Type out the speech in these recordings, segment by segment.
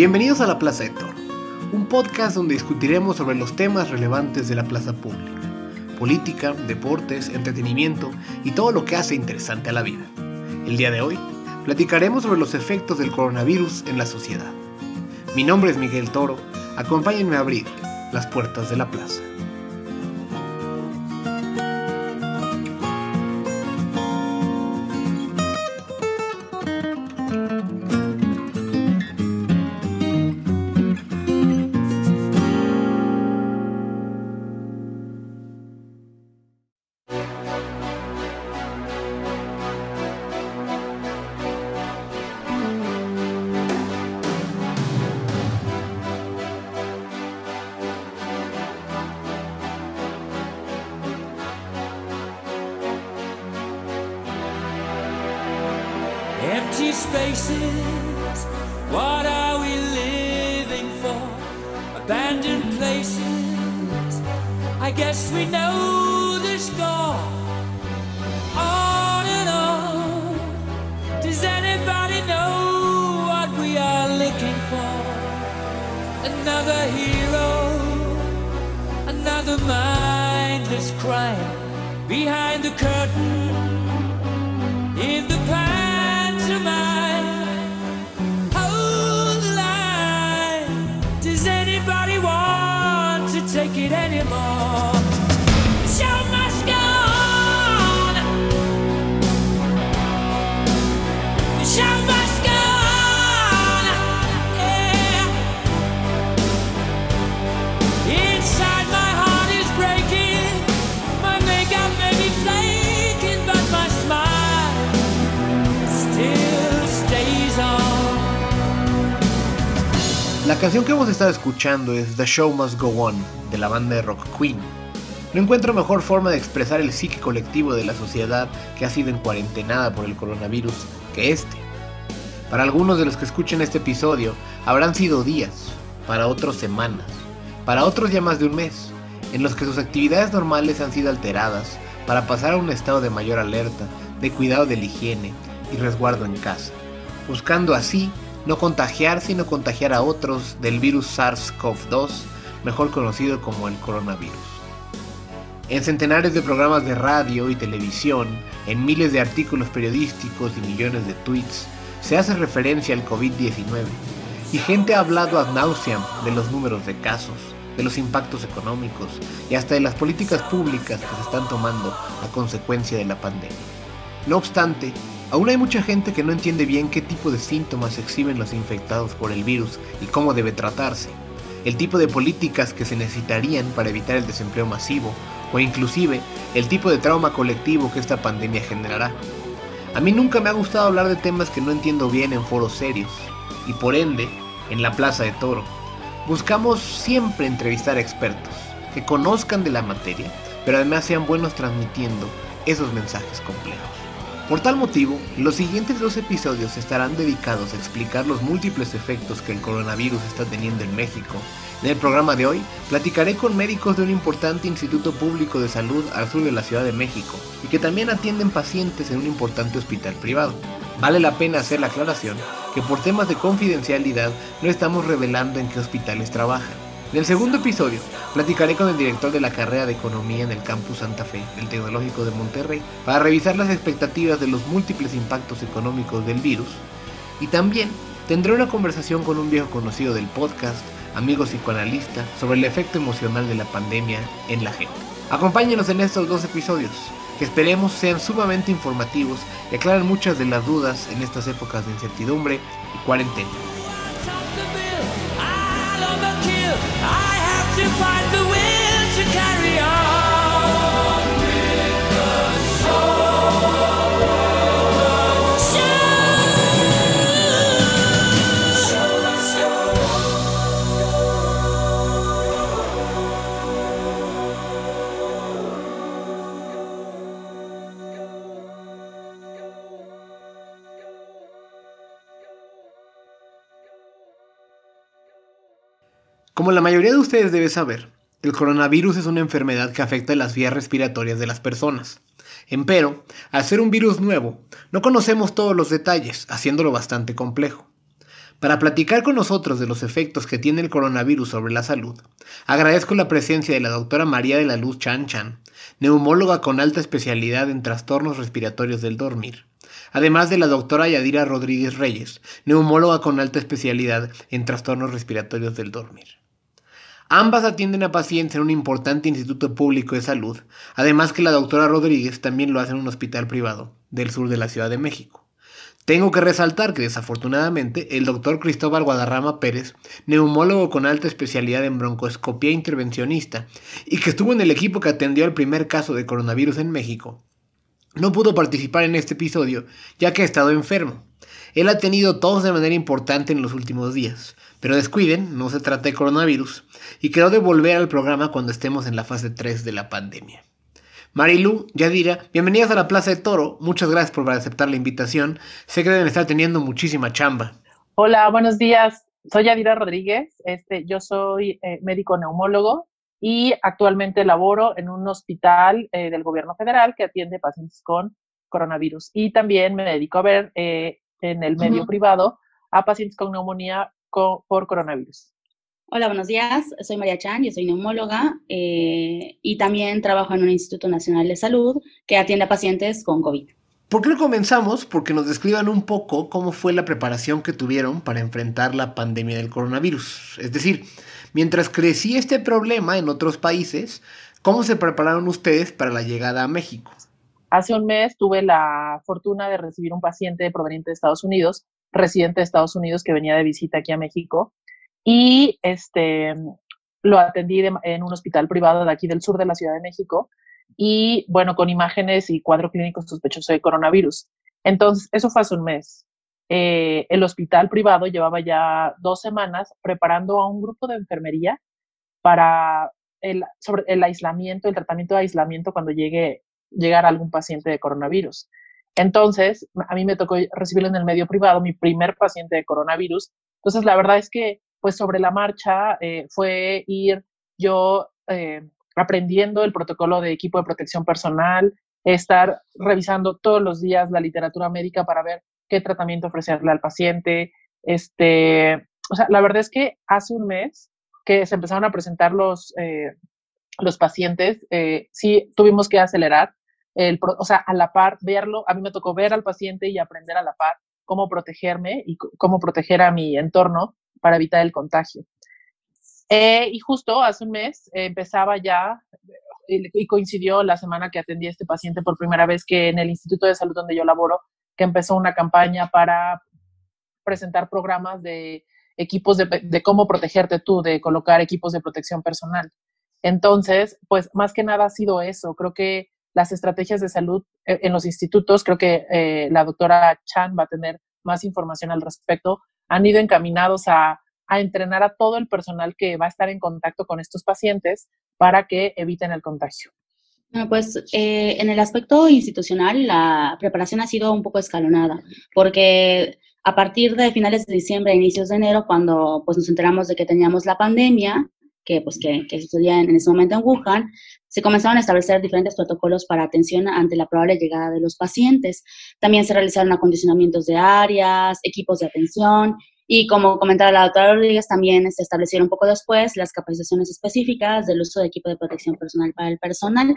Bienvenidos a La Plaza de Toro, un podcast donde discutiremos sobre los temas relevantes de la plaza pública, política, deportes, entretenimiento y todo lo que hace interesante a la vida. El día de hoy, platicaremos sobre los efectos del coronavirus en la sociedad. Mi nombre es Miguel Toro, acompáñenme a abrir las puertas de la plaza. Empty spaces, what are we living for? Abandoned places, I guess we know the score. On and on, does anybody know what we are looking for? Another hero, another mindless crime, behind the curtain, in the past. Hold the line. Does anybody want to take it anymore? The show must go on. The show must go on. Yeah. Inside my heart is breaking. My makeup may be flaking, but my smile still. La canción que hemos estado escuchando es The Show Must Go On, de la banda de rock Queen. No encuentro mejor forma de expresar el psique colectivo de la sociedad que ha sido encuarentenada por el coronavirus que este. Para algunos de los que escuchen este episodio, habrán sido días, para otros semanas, para otros ya más de un mes, en los que sus actividades normales han sido alteradas para pasar a un estado de mayor alerta, de cuidado de la higiene y resguardo en casa, buscando así no contagiarse y no contagiar a otros del virus SARS-CoV-2, mejor conocido como el coronavirus. En centenares de programas de radio y televisión, en miles de artículos periodísticos y millones de tweets, se hace referencia al COVID-19, y gente ha hablado ad nauseam de los números de casos, de los impactos económicos y hasta de las políticas públicas que se están tomando a consecuencia de la pandemia. No obstante, aún hay mucha gente que no entiende bien qué tipo de síntomas exhiben los infectados por el virus y cómo debe tratarse, el tipo de políticas que se necesitarían para evitar el desempleo masivo, o inclusive el tipo de trauma colectivo que esta pandemia generará. A mí nunca me ha gustado hablar de temas que no entiendo bien en foros serios, y por ende, en la Plaza de Toro, buscamos siempre entrevistar a expertos que conozcan de la materia, pero además sean buenos transmitiendo esos mensajes complejos. Por tal motivo, los siguientes dos episodios estarán dedicados a explicar los múltiples efectos que el coronavirus está teniendo en México. En el programa de hoy, platicaré con médicos de un importante instituto público de salud al sur de la Ciudad de México y que también atienden pacientes en un importante hospital privado. Vale la pena hacer la aclaración que por temas de confidencialidad no estamos revelando en qué hospitales trabajan. En el segundo episodio, platicaré con el director de la carrera de Economía en el Campus Santa Fe, del Tecnológico de Monterrey, para revisar las expectativas de los múltiples impactos económicos del virus. Y también tendré una conversación con un viejo conocido del podcast, amigo psicoanalista, sobre el efecto emocional de la pandemia en la gente. Acompáñenos en estos dos episodios, que esperemos sean sumamente informativos y aclaren muchas de las dudas en estas épocas de incertidumbre y cuarentena. I have to find the will to carry on with the show. Como la mayoría de ustedes debe saber, el coronavirus es una enfermedad que afecta las vías respiratorias de las personas. Empero, al ser un virus nuevo, no conocemos todos los detalles, haciéndolo bastante complejo. Para platicar con nosotros de los efectos que tiene el coronavirus sobre la salud, agradezco la presencia de la doctora María de la Luz Chan Chan, neumóloga con alta especialidad en trastornos respiratorios del dormir, además de la doctora Yadira Rodríguez Reyes, neumóloga con alta especialidad en trastornos respiratorios del dormir. Ambas atienden a pacientes en un importante instituto público de salud, además que la doctora Rodríguez también lo hace en un hospital privado del sur de la Ciudad de México. Tengo que resaltar que desafortunadamente el doctor Cristóbal Guadarrama Pérez, neumólogo con alta especialidad en broncoscopía intervencionista y que estuvo en el equipo que atendió al primer caso de coronavirus en México, no pudo participar en este episodio ya que ha estado enfermo. Él ha tenido tos de manera importante en los últimos días, pero descuiden, no se trata de coronavirus y quedó de volver al programa cuando estemos en la fase 3 de la pandemia. Marilu, Yadira, bienvenidas a la Plaza de Toro. Muchas gracias por aceptar la invitación. Sé que deben estar teniendo muchísima chamba. Hola, buenos días. Soy Yadira Rodríguez. Yo soy médico neumólogo y actualmente laboro en un hospital del gobierno federal que atiende pacientes con coronavirus. Y también me dedico a ver en el medio privado a pacientes con neumonía por coronavirus. Hola, buenos días. Soy María Chan, yo soy neumóloga y también trabajo en un Instituto Nacional de Salud que atiende a pacientes con COVID. ¿Por qué no comenzamos? Porque nos describan un poco cómo fue la preparación que tuvieron para enfrentar la pandemia del coronavirus. Es decir, mientras crecía este problema en otros países, ¿cómo se prepararon ustedes para la llegada a México? Hace un mes tuve la fortuna de recibir un paciente proveniente de Estados Unidos, residente de Estados Unidos que venía de visita aquí a México. Y lo atendí en un hospital privado de aquí del sur de la Ciudad de México y, bueno, con imágenes y cuadro clínico sospechoso de coronavirus. Entonces, eso fue hace un mes. El hospital privado llevaba ya 2 semanas preparando a un grupo de enfermería para sobre el aislamiento, el tratamiento de aislamiento cuando llegara algún paciente de coronavirus. Entonces, a mí me tocó recibirlo en el medio privado, mi primer paciente de coronavirus. Entonces, la verdad es que pues sobre la marcha fue ir yo aprendiendo el protocolo de equipo de protección personal, estar revisando todos los días la literatura médica para ver qué tratamiento ofrecerle al paciente. O sea, la verdad es que hace un mes que se empezaron a presentar los pacientes, sí tuvimos que acelerar, a la par verlo. A mí me tocó ver al paciente y aprender a la par cómo protegerme y cómo proteger a mi entorno para evitar el contagio. Y justo hace un mes empezaba ya, y coincidió la semana que atendí a este paciente por primera vez, que en el Instituto de Salud donde yo laboro, que empezó una campaña para presentar programas de equipos de cómo protegerte tú, de colocar equipos de protección personal. Entonces, pues más que nada ha sido eso. Creo que las estrategias de salud en los institutos, creo que la doctora Chan va a tener más información al respecto, han ido encaminados a entrenar a todo el personal que va a estar en contacto con estos pacientes para que eviten el contagio. Bueno, pues en el aspecto institucional la preparación ha sido un poco escalonada, porque a partir de finales de diciembre, inicios de enero, cuando pues nos enteramos de que teníamos la pandemia, que sucedía en ese momento en Wuhan, se comenzaron a establecer diferentes protocolos para atención ante la probable llegada de los pacientes. También se realizaron acondicionamientos de áreas, equipos de atención y, como comentaba la doctora Rodríguez, también se establecieron poco después las capacitaciones específicas del uso de equipo de protección personal para el personal.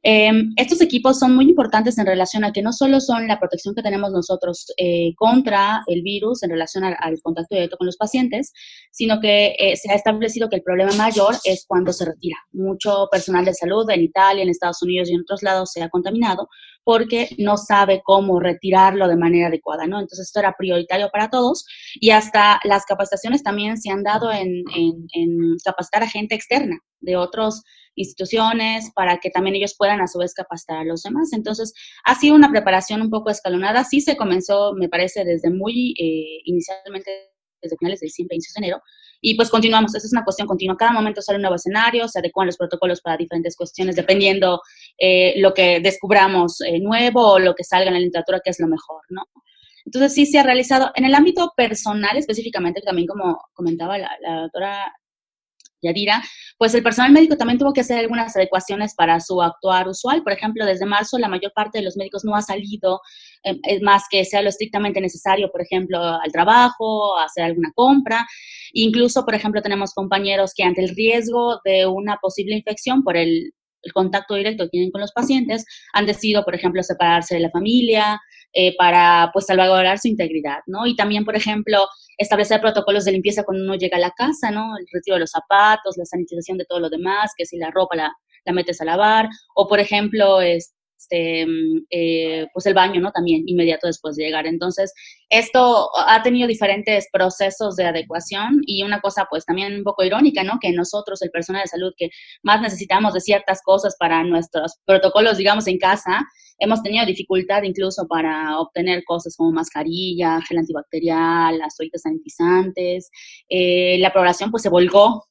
Estos equipos son muy importantes en relación a que no solo son la protección que tenemos nosotros contra el virus en relación al contacto directo con los pacientes, sino que se ha establecido que el problema mayor es cuando se retira. Mucho personal de salud en Italia, en Estados Unidos y en otros lados se ha contaminado porque no sabe cómo retirarlo de manera adecuada, ¿no? Entonces, esto era prioritario para todos y hasta las capacitaciones también se han dado en capacitar a gente externa de otros instituciones, para que también ellos puedan a su vez capacitar a los demás. Entonces, ha sido una preparación un poco escalonada. Sí se comenzó, me parece, desde muy inicialmente, desde finales de diciembre, inicios de enero, y pues continuamos. Esa es una cuestión continua. Cada momento sale un nuevo escenario, se adecuan los protocolos para diferentes cuestiones, dependiendo lo que descubramos nuevo o lo que salga en la literatura, que es lo mejor, ¿no? Entonces, sí se ha realizado. En el ámbito personal, específicamente, también como comentaba la doctora Yadira, pues el personal médico también tuvo que hacer algunas adecuaciones para su actuar usual. Por ejemplo, desde marzo la mayor parte de los médicos no ha salido más que sea lo estrictamente necesario, por ejemplo, al trabajo, a hacer alguna compra. Incluso, por ejemplo, tenemos compañeros que ante el riesgo de una posible infección por el contacto directo que tienen con los pacientes, han decidido, por ejemplo, separarse de la familia para, pues, salvaguardar su integridad, ¿no? Y también, por ejemplo, establecer protocolos de limpieza cuando uno llega a la casa, ¿no? El retiro de los zapatos, la sanitización de todo lo demás, que si la ropa la metes a lavar, o, por ejemplo, pues el baño, ¿no? También inmediato después de llegar. Entonces, esto ha tenido diferentes procesos de adecuación y una cosa pues también un poco irónica, ¿no? Que nosotros, el personal de salud, que más necesitamos de ciertas cosas para nuestros protocolos, digamos, en casa, hemos tenido dificultad incluso para obtener cosas como mascarilla, gel antibacterial, las toallitas sanitizantes. La población pues se volcó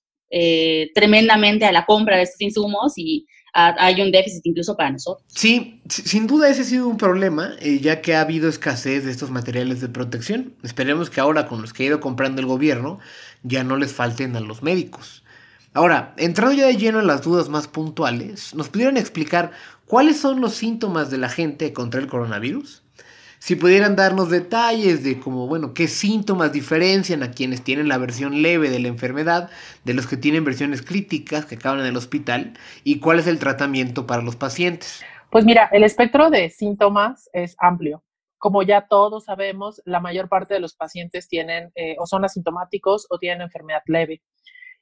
tremendamente a la compra de estos insumos y hay un déficit incluso para nosotros. Sí, sin duda ese ha sido un problema, ya que ha habido escasez de estos materiales de protección. Esperemos que ahora con los que ha ido comprando el gobierno ya no les falten a los médicos. Ahora, entrando ya de lleno en las dudas más puntuales, ¿nos pudieran explicar cuáles son los síntomas de la gente contra el coronavirus? Si pudieran darnos detalles de como, bueno, qué síntomas diferencian a quienes tienen la versión leve de la enfermedad, de los que tienen versiones críticas que acaban en el hospital, y cuál es el tratamiento para los pacientes. Pues mira, el espectro de síntomas es amplio. Como ya todos sabemos, la mayor parte de los pacientes tienen o son asintomáticos o tienen enfermedad leve.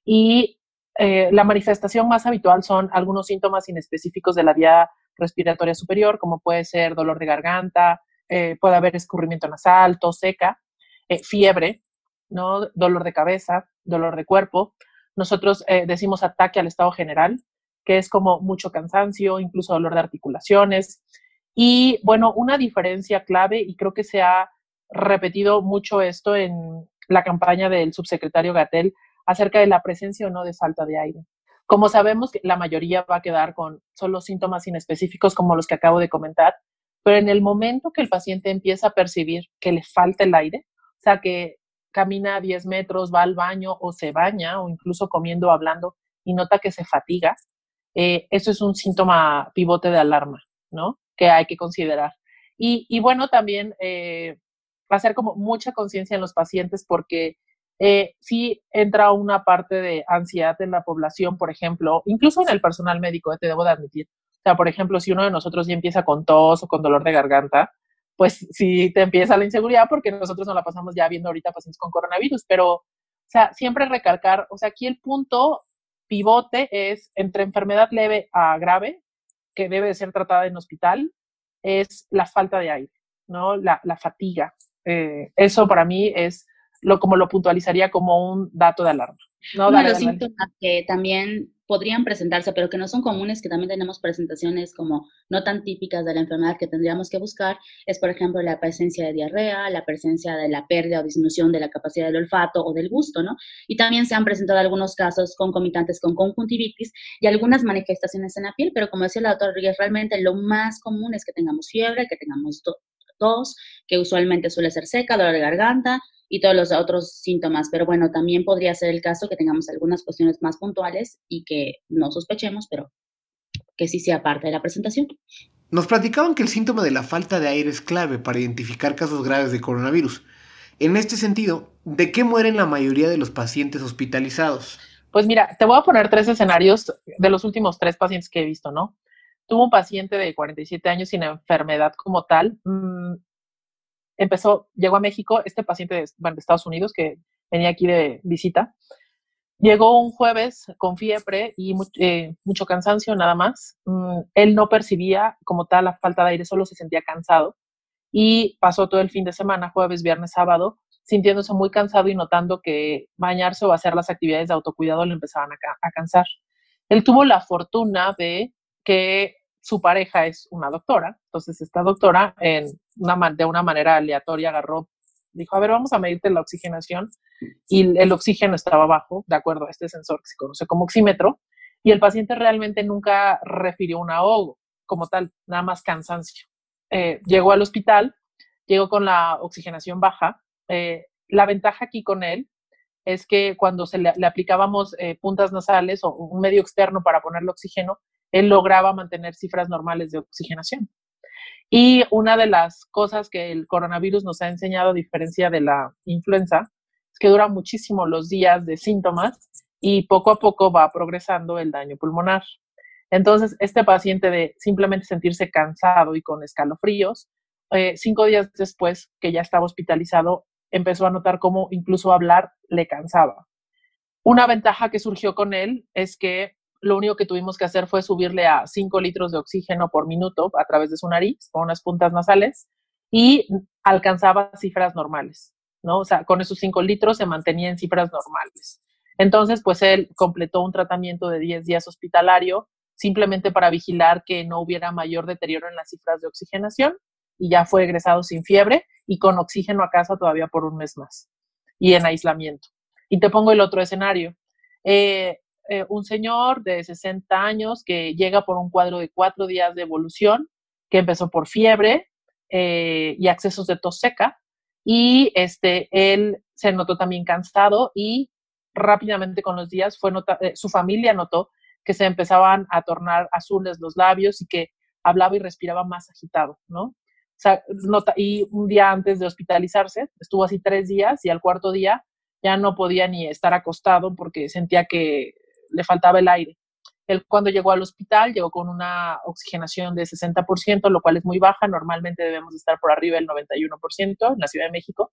Y la manifestación más habitual son algunos síntomas inespecíficos de la vía respiratoria superior, como puede ser dolor de garganta, puede haber escurrimiento nasal, tos seca, fiebre, ¿no? Dolor de cabeza, dolor de cuerpo. Nosotros decimos ataque al estado general, que es como mucho cansancio, incluso dolor de articulaciones. Y bueno, una diferencia clave, y creo que se ha repetido mucho esto en la campaña del subsecretario Gatell, acerca de la presencia o no de falta de aire. Como sabemos, la mayoría va a quedar con solo síntomas inespecíficos como los que acabo de comentar, pero en el momento que el paciente empieza a percibir que le falta el aire, o sea, que camina 10 metros, va al baño o se baña o incluso comiendo o hablando y nota que se fatiga, eso es un síntoma pivote de alarma, ¿no? Que hay que considerar. Y bueno, también hacer como mucha conciencia en los pacientes porque sí entra una parte de ansiedad en la población, por ejemplo, incluso en el personal médico, te debo de admitir. O sea, por ejemplo, si uno de nosotros ya empieza con tos o con dolor de garganta, pues sí te empieza la inseguridad porque nosotros nos la pasamos ya viendo ahorita pacientes con coronavirus. Pero, o sea, siempre recalcar, o sea, aquí el punto pivote es entre enfermedad leve a grave, que debe de ser tratada en hospital, es la falta de aire, ¿no? La fatiga. Eso para mí es como lo puntualizaría como un dato de alarma. No, uno de los síntomas que también podrían presentarse, pero que no son comunes, que también tenemos presentaciones como no tan típicas de la enfermedad que tendríamos que buscar, es por ejemplo la presencia de diarrea, la presencia de la pérdida o disminución de la capacidad del olfato o del gusto, ¿no? Y también se han presentado algunos casos concomitantes con conjuntivitis y algunas manifestaciones en la piel, pero como decía la doctora Rodríguez, realmente lo más común es que tengamos fiebre, que tengamos tos, que usualmente suele ser seca, dolor de garganta, y todos los otros síntomas, pero bueno, también podría ser el caso que tengamos algunas cuestiones más puntuales y que no sospechemos, pero que sí sea parte de la presentación. Nos platicaban que el síntoma de la falta de aire es clave para identificar casos graves de coronavirus. En este sentido, ¿de qué mueren la mayoría de los pacientes hospitalizados? Pues mira, te voy a poner 3 escenarios de los últimos 3 pacientes que he visto, ¿no? Tuvo un paciente de 47 años sin enfermedad como tal, llegó a México, este paciente de Estados Unidos que venía aquí de visita, llegó un jueves con fiebre y mucho cansancio nada más. Él no percibía como tal la falta de aire, solo se sentía cansado y pasó todo el fin de semana, jueves, viernes, sábado, sintiéndose muy cansado y notando que bañarse o hacer las actividades de autocuidado le empezaban a cansar. Él tuvo la fortuna de que su pareja es una doctora, entonces esta doctora de una manera aleatoria dijo, a ver, vamos a medirte la oxigenación, y el oxígeno estaba bajo, de acuerdo a este sensor que se conoce como oxímetro, y el paciente realmente nunca refirió un ahogo como tal, nada más cansancio. Llegó al hospital, llegó con la oxigenación baja. La ventaja aquí con él es que cuando le aplicábamos puntas nasales o un medio externo para ponerle oxígeno, él lograba mantener cifras normales de oxigenación. Y una de las cosas que el coronavirus nos ha enseñado, a diferencia de la influenza, es que dura muchísimo los días de síntomas y poco a poco va progresando el daño pulmonar. Entonces, este paciente de simplemente sentirse cansado y con escalofríos, 5 días después que ya estaba hospitalizado, empezó a notar cómo incluso hablar le cansaba. Una ventaja que surgió con él es que lo único que tuvimos que hacer fue subirle a 5 litros de oxígeno por minuto a través de su nariz, con unas puntas nasales, y alcanzaba cifras normales, ¿no? O sea, con esos 5 litros se mantenía en cifras normales. Entonces, pues él completó un tratamiento de 10 días hospitalario, simplemente para vigilar que no hubiera mayor deterioro en las cifras de oxigenación, y ya fue egresado sin fiebre y con oxígeno a casa todavía por 1 mes más y en aislamiento. Y te pongo el otro escenario. Un señor de 60 años que llega por un cuadro de 4 días de evolución, que empezó por fiebre y accesos de tos seca, y él se notó también cansado y rápidamente con los días su familia notó que se empezaban a tornar azules los labios y que hablaba y respiraba más agitado, ¿no? O sea, y un día antes de hospitalizarse, estuvo así 3 días y al 4.º día ya no podía ni estar acostado porque sentía que le faltaba el aire. Él cuando llegó al hospital, llegó con una oxigenación de 60%, lo cual es muy baja, normalmente debemos estar por arriba del 91% en la Ciudad de México.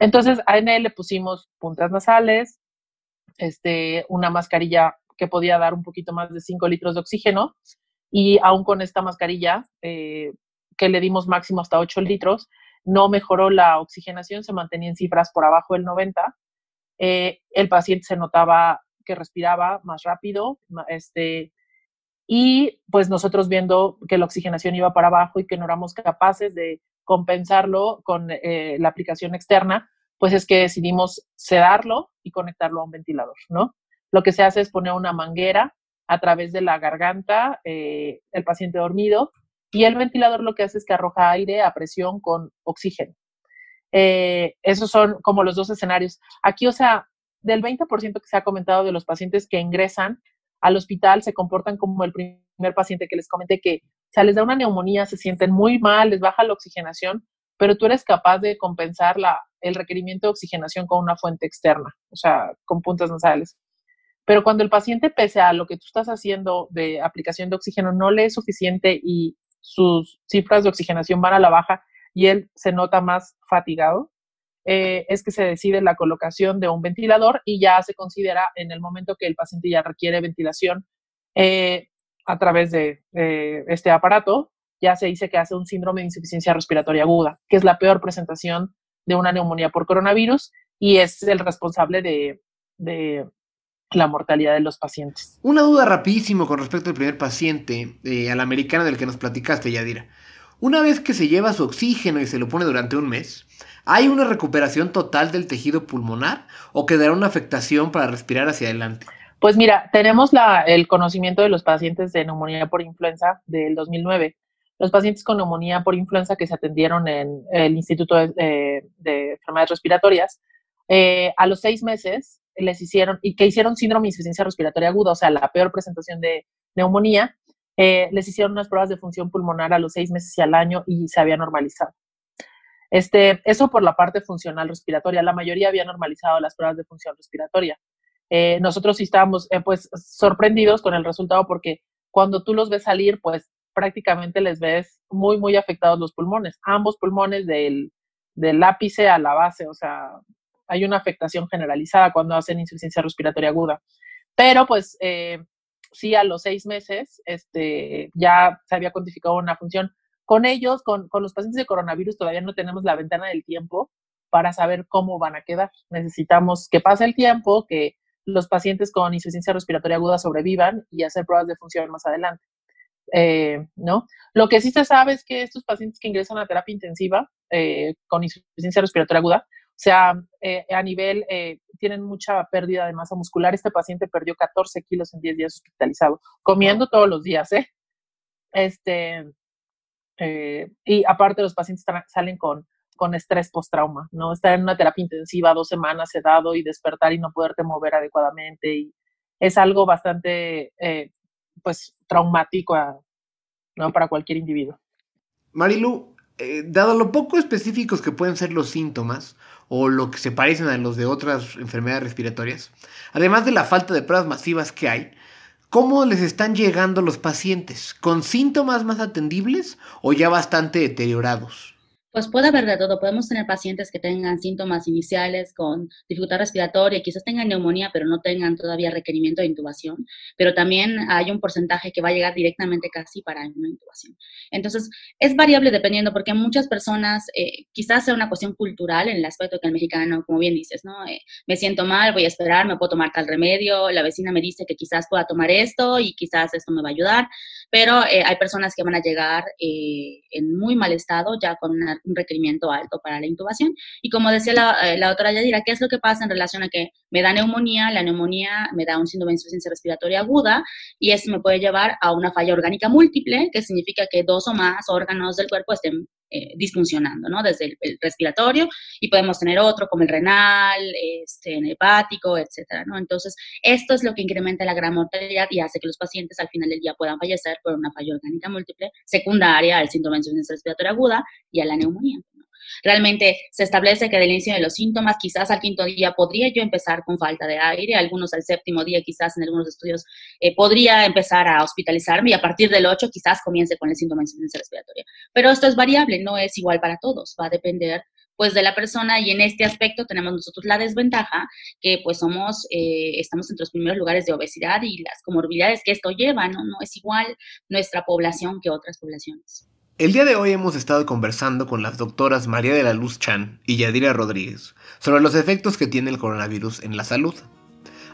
Entonces, a él le pusimos puntas nasales, una mascarilla que podía dar un poquito más de 5 litros de oxígeno, y aún con esta mascarilla, que le dimos máximo hasta 8 litros, no mejoró la oxigenación, se mantenía en cifras por abajo del 90%. El paciente se notaba que respiraba más rápido, y pues nosotros viendo que la oxigenación iba para abajo y que no éramos capaces de compensarlo con la aplicación externa, pues es que decidimos sedarlo y conectarlo a un ventilador, ¿no? Lo que se hace es poner una manguera a través de la garganta, el paciente dormido, y el ventilador lo que hace es que arroja aire a presión con oxígeno. Esos son como los 2 escenarios. Aquí, o sea, del 20% que se ha comentado de los pacientes que ingresan al hospital se comportan como el primer paciente que les comenté, que o sea, les da una neumonía, se sienten muy mal, les baja la oxigenación, pero tú eres capaz de compensar el requerimiento de oxigenación con una fuente externa, o sea, con puntas nasales. Pero cuando el paciente, pese a lo que tú estás haciendo de aplicación de oxígeno, no le es suficiente y sus cifras de oxigenación van a la baja y él se nota más fatigado, es que se decide la colocación de un ventilador y ya se considera en el momento que el paciente ya requiere ventilación a través de este aparato, ya se dice que hace un síndrome de insuficiencia respiratoria aguda, que es la peor presentación de una neumonía por coronavirus y es el responsable de la mortalidad de los pacientes. Una duda rapidísimo con respecto al primer paciente, a la americana del que nos platicaste, Yadira. Una vez que se lleva su oxígeno y se lo pone durante 1 mes, ¿hay una recuperación total del tejido pulmonar o quedará una afectación para respirar hacia adelante? Pues mira, tenemos el conocimiento de los pacientes de neumonía por influenza del 2009. Los pacientes con neumonía por influenza que se atendieron en el Instituto de Enfermedades Respiratorias, a los 6 meses les hicieron, y que hicieron síndrome de insuficiencia respiratoria aguda, o sea, la peor presentación de neumonía, les hicieron unas pruebas de función pulmonar a los 6 meses y al año y se había normalizado. Eso por la parte funcional respiratoria, la mayoría había normalizado las pruebas de función respiratoria. Nosotros sí estábamos pues sorprendidos con el resultado porque cuando tú los ves salir, pues prácticamente les ves muy, muy afectados los pulmones, ambos pulmones del ápice a la base, o sea, hay una afectación generalizada cuando hacen insuficiencia respiratoria aguda. Pero, pues, sí, a los 6 meses ya se había cuantificado una función. Con ellos, con los pacientes de coronavirus, todavía no tenemos la ventana del tiempo para saber cómo van a quedar. Necesitamos que pase el tiempo, que los pacientes con insuficiencia respiratoria aguda sobrevivan y hacer pruebas de función más adelante, ¿no? Lo que sí se sabe es que estos pacientes que ingresan a terapia intensiva con insuficiencia respiratoria aguda, o sea, a nivel, tienen mucha pérdida de masa muscular. Este paciente perdió 14 kilos en 10 días hospitalizado, comiendo todos los días, ¿eh? Y aparte los pacientes salen con estrés post-trauma, ¿no? Estar en una terapia intensiva 2 semanas sedado y despertar y no poderte mover adecuadamente. Y es algo bastante, pues, traumático, ¿no? Para cualquier individuo. Marilu, dado lo poco específicos que pueden ser los síntomas o lo que se parecen a los de otras enfermedades respiratorias, además de la falta de pruebas masivas que hay, ¿cómo les están llegando los pacientes? ¿Con síntomas más atendibles o ya bastante deteriorados? Pues puede haber de todo. Podemos tener pacientes que tengan síntomas iniciales con dificultad respiratoria, quizás tengan neumonía, pero no tengan todavía requerimiento de intubación. Pero también hay un porcentaje que va a llegar directamente casi para una intubación. Entonces, es variable dependiendo, porque muchas personas, quizás sea una cuestión cultural en el aspecto que el mexicano, como bien dices, ¿no? Me siento mal, voy a esperar, me puedo tomar tal remedio, la vecina me dice que quizás pueda tomar esto y quizás esto me va a ayudar. Pero hay personas que van a llegar en muy mal estado, ya con un requerimiento alto para la intubación. Y como decía la doctora Yadira, ¿qué es lo que pasa en relación a que me da neumonía? La neumonía me da un síndrome de insuficiencia respiratoria aguda y eso me puede llevar a una falla orgánica múltiple, que significa que dos o más órganos del cuerpo estén disfuncionando, ¿no? Desde el respiratorio, y podemos tener otro como el renal, el hepático, etcétera, ¿no? Entonces, esto es lo que incrementa la gran mortalidad y hace que los pacientes al final del día puedan fallecer por una falla orgánica múltiple secundaria al síndrome de insuficiencia respiratoria aguda y a la neumonía, ¿no? Realmente se establece que del inicio de los síntomas, quizás al quinto día podría yo empezar con falta de aire, algunos al séptimo día, quizás en algunos estudios podría empezar a hospitalizarme, y a partir del 8 quizás comience con el síntoma de insuficiencia respiratoria. Pero esto es variable, no es igual para todos, va a depender pues de la persona, y en este aspecto tenemos nosotros la desventaja que pues estamos entre los primeros lugares de obesidad y las comorbilidades que esto lleva, ¿no? No es igual nuestra población que otras poblaciones. El día de hoy hemos estado conversando con las doctoras María de la Luz Chan y Yadira Rodríguez sobre los efectos que tiene el coronavirus en la salud.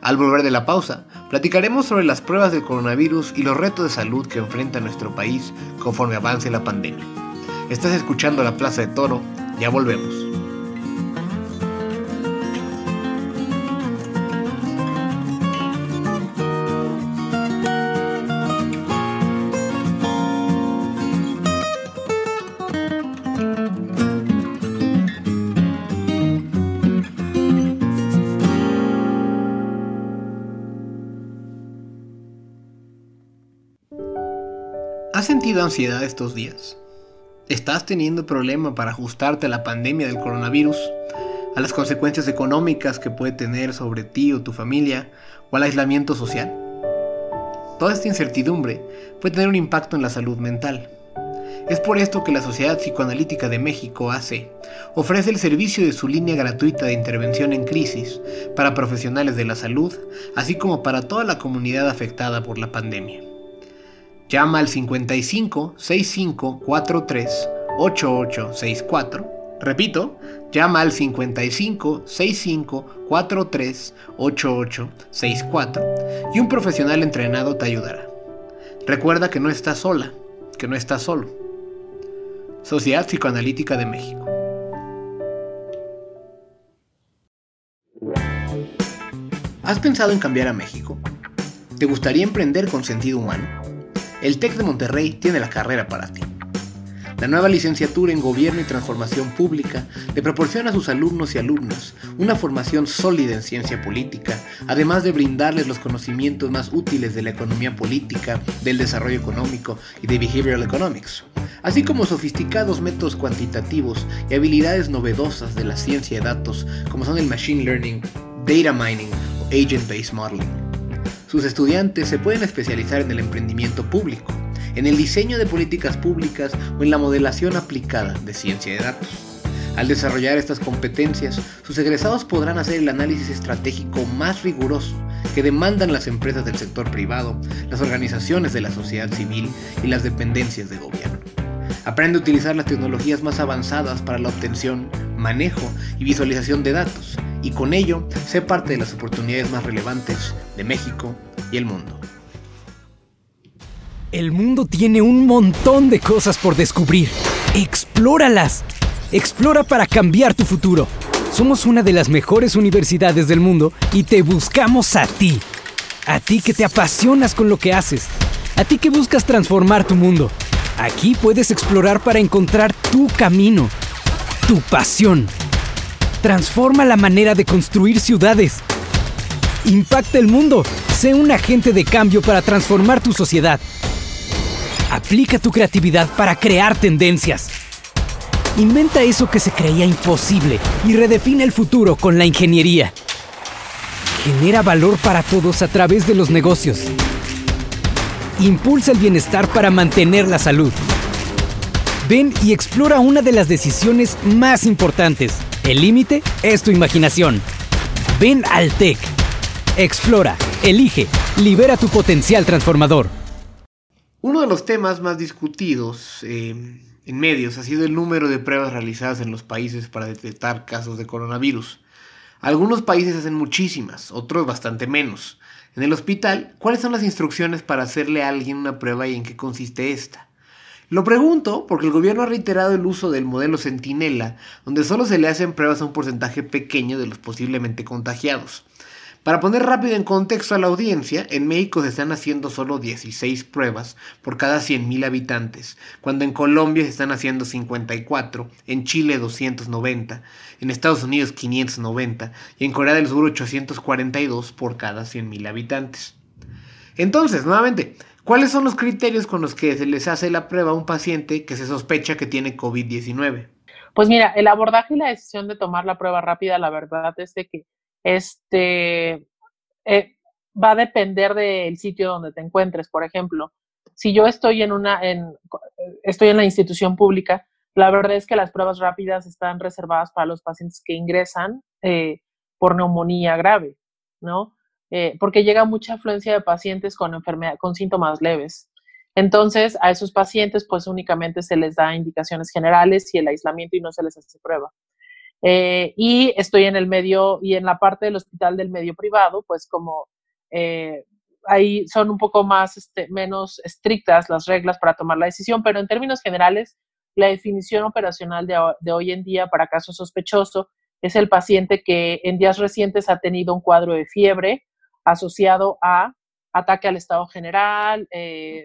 Al volver de la pausa, platicaremos sobre las pruebas del coronavirus y los retos de salud que enfrenta nuestro país conforme avance la pandemia. Estás escuchando La Plaza de Toro, ya volvemos. ¿Has sentido ansiedad estos días? ¿Estás teniendo problema para ajustarte a la pandemia del coronavirus, a las consecuencias económicas que puede tener sobre ti o tu familia, o al aislamiento social? Toda esta incertidumbre puede tener un impacto en la salud mental. Es por esto que la Sociedad Psicoanalítica de México, AC, ofrece el servicio de su línea gratuita de intervención en crisis para profesionales de la salud, así como para toda la comunidad afectada por la pandemia. Llama al 55 65 43 8864. Repito, llama al 55 65 43 8864 y un profesional entrenado te ayudará. Recuerda que no estás sola, que no estás solo. Sociedad Psicoanalítica de México. ¿Has pensado en cambiar a México? ¿Te gustaría emprender con sentido humano? El TEC de Monterrey tiene la carrera para ti. La nueva licenciatura en Gobierno y Transformación Pública le proporciona a sus alumnos y alumnas una formación sólida en ciencia política, además de brindarles los conocimientos más útiles de la economía política, del desarrollo económico y de Behavioral Economics, así como sofisticados métodos cuantitativos y habilidades novedosas de la ciencia de datos, como son el Machine Learning, Data Mining o Agent-Based Modeling. Sus estudiantes se pueden especializar en el emprendimiento público, en el diseño de políticas públicas o en la modelación aplicada de ciencia de datos. Al desarrollar estas competencias, sus egresados podrán hacer el análisis estratégico más riguroso que demandan las empresas del sector privado, las organizaciones de la sociedad civil y las dependencias de gobierno. Aprende a utilizar las tecnologías más avanzadas para la obtención, manejo y visualización de datos, y con ello, sé parte de las oportunidades más relevantes de México y el mundo. El mundo tiene un montón de cosas por descubrir. ¡Explóralas! Explora para cambiar tu futuro. Somos una de las mejores universidades del mundo y te buscamos a ti. A ti que te apasionas con lo que haces. A ti que buscas transformar tu mundo. Aquí puedes explorar para encontrar tu camino, tu pasión. Transforma la manera de construir ciudades. Impacta el mundo. Sé un agente de cambio para transformar tu sociedad. Aplica tu creatividad para crear tendencias. Inventa eso que se creía imposible y redefine el futuro con la ingeniería. Genera valor para todos a través de los negocios. Impulsa el bienestar para mantener la salud. Ven y explora una de las decisiones más importantes. El límite es tu imaginación. Ven al TEC. Explora, elige, libera tu potencial transformador. Uno de los temas más discutidos en medios ha sido el número de pruebas realizadas en los países para detectar casos de coronavirus. Algunos países hacen muchísimas, otros bastante menos. En el hospital, ¿cuáles son las instrucciones para hacerle a alguien una prueba y en qué consiste esta? Lo pregunto porque el gobierno ha reiterado el uso del modelo centinela, donde solo se le hacen pruebas a un porcentaje pequeño de los posiblemente contagiados. Para poner rápido en contexto a la audiencia, en México se están haciendo solo 16 pruebas por cada 100.000 habitantes, cuando en Colombia se están haciendo 54, en Chile 290, en Estados Unidos 590 y en Corea del Sur 842 por cada 100.000 habitantes. Entonces, nuevamente, ¿cuáles son los criterios con los que se les hace la prueba a un paciente que se sospecha que tiene COVID-19? Pues mira, el abordaje y la decisión de tomar la prueba rápida, la verdad es de que va a depender del sitio donde te encuentres. Por ejemplo, si yo estoy en la institución pública, la verdad es que las pruebas rápidas están reservadas para los pacientes que ingresan por neumonía grave, ¿no? Porque llega mucha afluencia de pacientes con enfermedad, con síntomas leves. Entonces, a esos pacientes, pues únicamente se les da indicaciones generales y el aislamiento y no se les hace prueba. Y estoy en el medio y en la parte del hospital del medio privado, pues como ahí son un poco más menos estrictas las reglas para tomar la decisión, pero en términos generales, la definición operacional de hoy en día para caso sospechoso es el paciente que en días recientes ha tenido un cuadro de fiebre, asociado a ataque al estado general,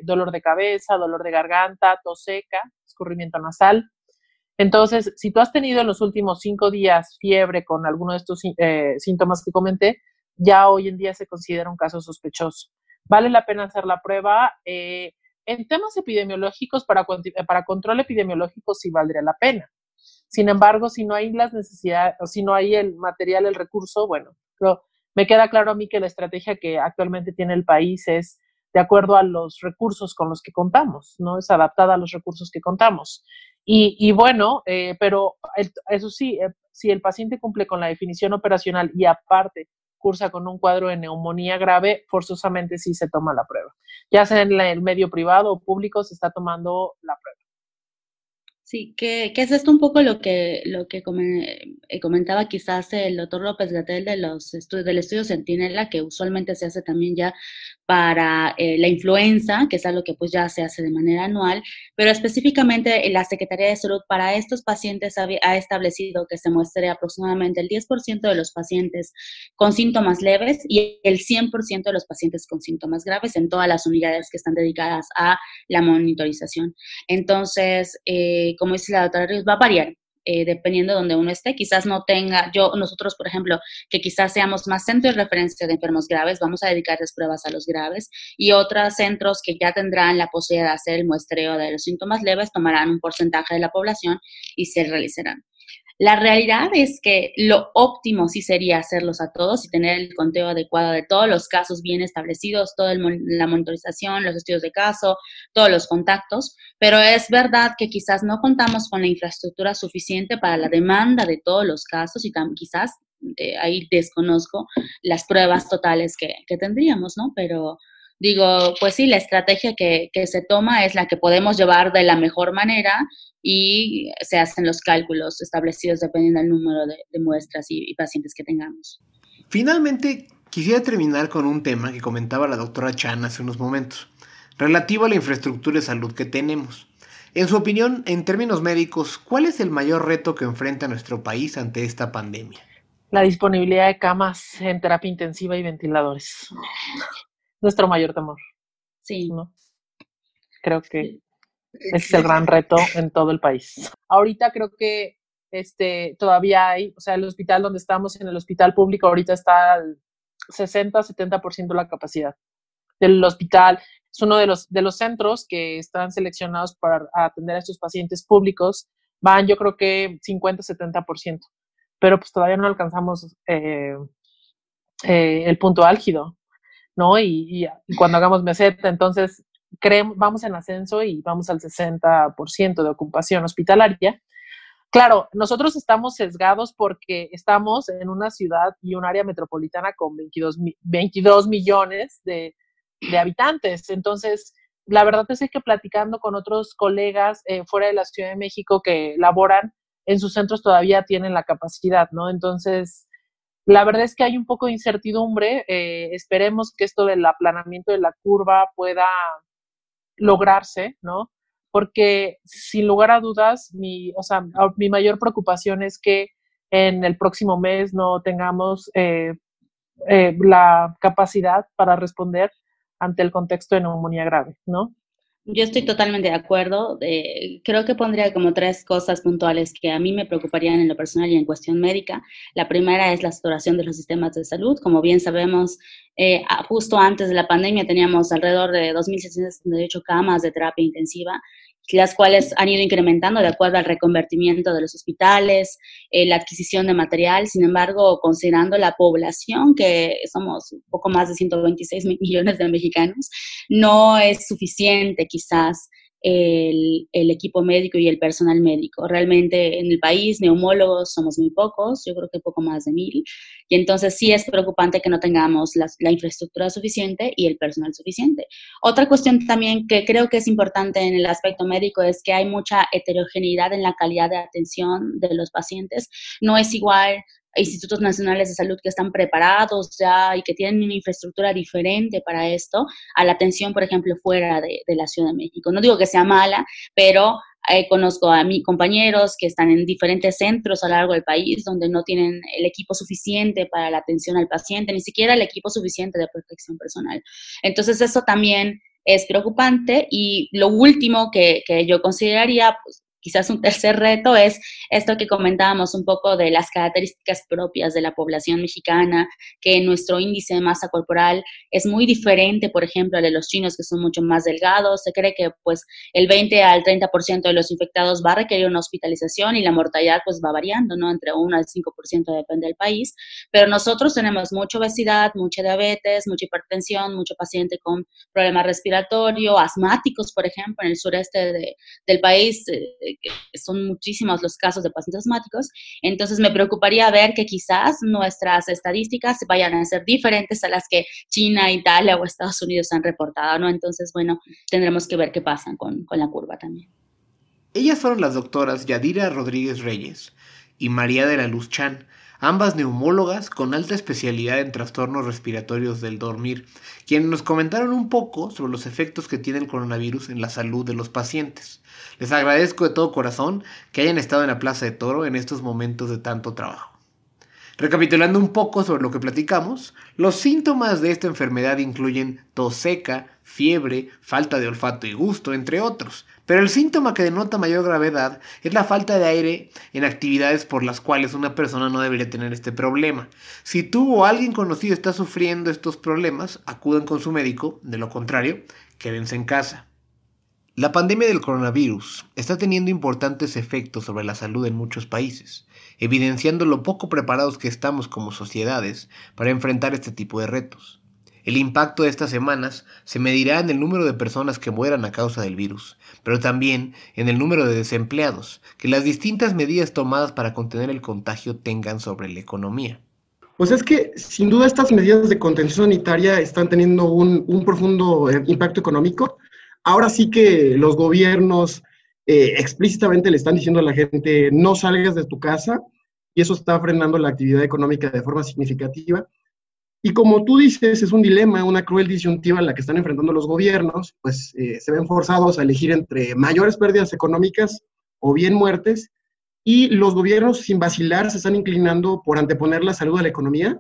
dolor de cabeza, dolor de garganta, tos seca, escurrimiento nasal. Entonces, si tú has tenido en los últimos 5 días fiebre con alguno de estos síntomas que comenté, ya hoy en día se considera un caso sospechoso. Vale la pena hacer la prueba. En temas epidemiológicos, para control epidemiológico sí valdría la pena. Sin embargo, si no hay las necesidades, o si no hay el material, el recurso, bueno, me queda claro a mí que la estrategia que actualmente tiene el país es de acuerdo a los recursos con los que contamos, ¿no? Es adaptada a los recursos que contamos. Y bueno, pero eso sí, si el paciente cumple con la definición operacional y aparte cursa con un cuadro de neumonía grave, forzosamente sí se toma la prueba. Ya sea en el medio privado o público se está tomando la prueba. Sí, que es esto un poco lo que comentaba quizás el doctor López-Gatell del estudio Centinela, que usualmente se hace también ya para la influenza, que es algo que pues ya se hace de manera anual, pero específicamente la Secretaría de Salud para estos pacientes ha establecido que se muestre aproximadamente el 10% de los pacientes con síntomas leves y el 100% de los pacientes con síntomas graves en todas las unidades que están dedicadas a la monitorización. Entonces, como dice la doctora Ríos, va a variar dependiendo de donde uno esté. Quizás no tenga, nosotros por ejemplo, que quizás seamos más centros de referencia de enfermos graves, vamos a dedicarles pruebas a los graves, y otros centros que ya tendrán la posibilidad de hacer el muestreo de los síntomas leves tomarán un porcentaje de la población y se realizarán. La realidad es que lo óptimo sí sería hacerlos a todos y tener el conteo adecuado de todos los casos bien establecidos, toda la monitorización, los estudios de caso, todos los contactos, pero es verdad que quizás no contamos con la infraestructura suficiente para la demanda de todos los casos y quizás ahí desconozco las pruebas totales que tendríamos, ¿no? Pero digo, pues sí, la estrategia que se toma es la que podemos llevar de la mejor manera y se hacen los cálculos establecidos dependiendo del número de muestras y pacientes que tengamos. Finalmente, quisiera terminar con un tema que comentaba la doctora Chan hace unos momentos, relativo a la infraestructura de salud que tenemos. En su opinión, en términos médicos, ¿cuál es el mayor reto que enfrenta nuestro país ante esta pandemia? La disponibilidad de camas en terapia intensiva y ventiladores. Nuestro mayor temor. Sí, ¿no? Creo que es el gran reto en todo el país. Ahorita creo que todavía hay, o sea, el hospital donde estamos, en el hospital público, ahorita está al 60-70% de la capacidad. del hospital. Es uno de los centros que están seleccionados para atender a estos pacientes públicos. Van, yo creo que 50-70%, pero pues todavía no alcanzamos el punto álgido, ¿no? Y cuando hagamos meseta, entonces vamos en ascenso y vamos al 60% de ocupación hospitalaria. Claro, nosotros estamos sesgados porque estamos en una ciudad y un área metropolitana con 22 millones de habitantes. Entonces, la verdad es que platicando con otros colegas fuera de la Ciudad de México que laboran en sus centros todavía tienen la capacidad, ¿no? Entonces, la verdad es que hay un poco de incertidumbre. Esperemos que esto del aplanamiento de la curva pueda lograrse, ¿no? Porque sin lugar a dudas, mi mayor preocupación es que en el próximo mes no tengamos la capacidad para responder ante el contexto de neumonía grave, ¿no? Yo estoy totalmente de acuerdo. Creo que pondría como 3 cosas puntuales que a mí me preocuparían en lo personal y en cuestión médica. La primera es la saturación de los sistemas de salud. Como bien sabemos, justo antes de la pandemia teníamos alrededor de 2.668 camas de terapia intensiva, las cuales han ido incrementando de acuerdo al reconvertimiento de los hospitales, la adquisición de material. Sin embargo, considerando la población, que somos un poco más de 126 millones de mexicanos, no es suficiente quizás el equipo médico y el personal médico. Realmente en el país, neumólogos somos muy pocos, yo creo que poco más de 1,000, y entonces sí es preocupante que no tengamos la infraestructura suficiente y el personal suficiente. Otra cuestión también que creo que es importante en el aspecto médico es que hay mucha heterogeneidad en la calidad de atención de los pacientes. No es igual institutos nacionales de salud que están preparados ya y que tienen una infraestructura diferente para esto, a la atención, por ejemplo, fuera de la Ciudad de México. No digo que sea mala, pero conozco a mis compañeros que están en diferentes centros a lo largo del país donde no tienen el equipo suficiente para la atención al paciente, ni siquiera el equipo suficiente de protección personal. Entonces, eso también es preocupante. Y lo último que yo consideraría, pues, quizás un tercer reto es esto que comentábamos un poco de las características propias de la población mexicana, que nuestro índice de masa corporal es muy diferente, por ejemplo, al de los chinos, que son mucho más delgados. Se cree que pues el 20 al 30% de los infectados va a requerir una hospitalización y la mortalidad pues va variando, ¿no? Entre 1 al 5% depende del país. Pero nosotros tenemos mucha obesidad, mucha diabetes, mucha hipertensión, mucho paciente con problemas respiratorios, asmáticos, por ejemplo, en el sureste del país, son muchísimos los casos de pacientes asmáticos. Entonces me preocuparía ver que quizás nuestras estadísticas vayan a ser diferentes a las que China, Italia o Estados Unidos han reportado, ¿no? Entonces, bueno, tendremos que ver qué pasa con la curva también. Ellas fueron las doctoras Yadira Rodríguez Reyes y María de la Luz Chan, ambas neumólogas con alta especialidad en trastornos respiratorios del dormir, quienes nos comentaron un poco sobre los efectos que tiene el coronavirus en la salud de los pacientes. Les agradezco de todo corazón que hayan estado en la Plaza de Toro en estos momentos de tanto trabajo. Recapitulando un poco sobre lo que platicamos, los síntomas de esta enfermedad incluyen tos seca, fiebre, falta de olfato y gusto, entre otros. Pero el síntoma que denota mayor gravedad es la falta de aire en actividades por las cuales una persona no debería tener este problema. Si tú o alguien conocido está sufriendo estos problemas, acudan con su médico, de lo contrario, quédense en casa. La pandemia del coronavirus está teniendo importantes efectos sobre la salud en muchos países, evidenciando lo poco preparados que estamos como sociedades para enfrentar este tipo de retos. El impacto de estas semanas se medirá en el número de personas que mueran a causa del virus, pero también en el número de desempleados que las distintas medidas tomadas para contener el contagio tengan sobre la economía. Pues es que, sin duda, estas medidas de contención sanitaria están teniendo un profundo impacto económico. Ahora sí que los gobiernos explícitamente le están diciendo a la gente no salgas de tu casa, y eso está frenando la actividad económica de forma significativa. Y como tú dices, es un dilema, una cruel disyuntiva en la que están enfrentando los gobiernos, pues se ven forzados a elegir entre mayores pérdidas económicas o bien muertes, y los gobiernos sin vacilar se están inclinando por anteponer la salud a la economía.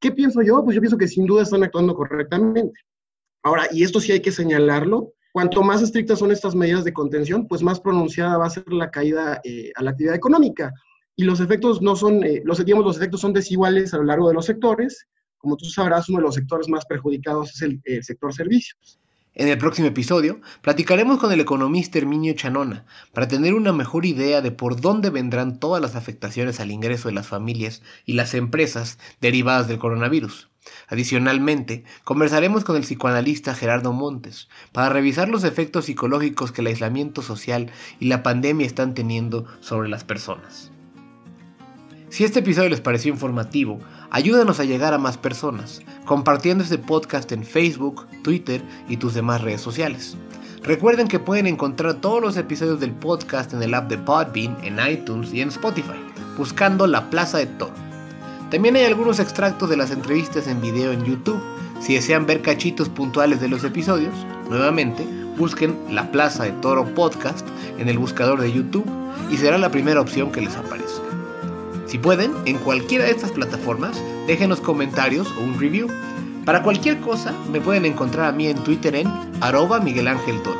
¿Qué pienso yo? Pues yo pienso que sin duda están actuando correctamente. Ahora, y esto sí hay que señalarlo, cuanto más estrictas son estas medidas de contención, pues más pronunciada va a ser la caída a la actividad económica. Y los efectos no son, los efectos son desiguales a lo largo de los sectores, Como tú sabrás, uno de los sectores más perjudicados es el sector servicios. En el próximo episodio platicaremos con el economista Herminio Chanona para tener una mejor idea de por dónde vendrán todas las afectaciones al ingreso de las familias y las empresas derivadas del coronavirus. Adicionalmente, conversaremos con el psicoanalista Gerardo Montes para revisar los efectos psicológicos que el aislamiento social y la pandemia están teniendo sobre las personas. Si este episodio les pareció informativo, ayúdanos a llegar a más personas, compartiendo este podcast en Facebook, Twitter y tus demás redes sociales. Recuerden que pueden encontrar todos los episodios del podcast en el app de Podbean, en iTunes y en Spotify, buscando La Plaza de Toro. También hay algunos extractos de las entrevistas en video en YouTube. Si desean ver cachitos puntuales de los episodios, nuevamente busquen La Plaza de Toro Podcast en el buscador de YouTube y será la primera opción que les aparezca. Si pueden, en cualquiera de estas plataformas, déjenos comentarios o un review. Para cualquier cosa, me pueden encontrar a mí en Twitter en @miguelangeltoro.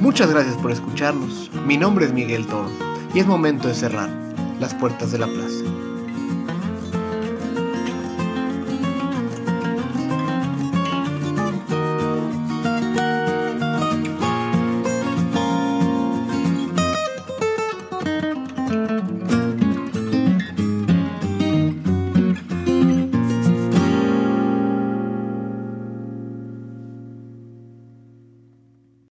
Muchas gracias por escucharnos. Mi nombre es Miguel Toro y es momento de cerrar las puertas de la plaza.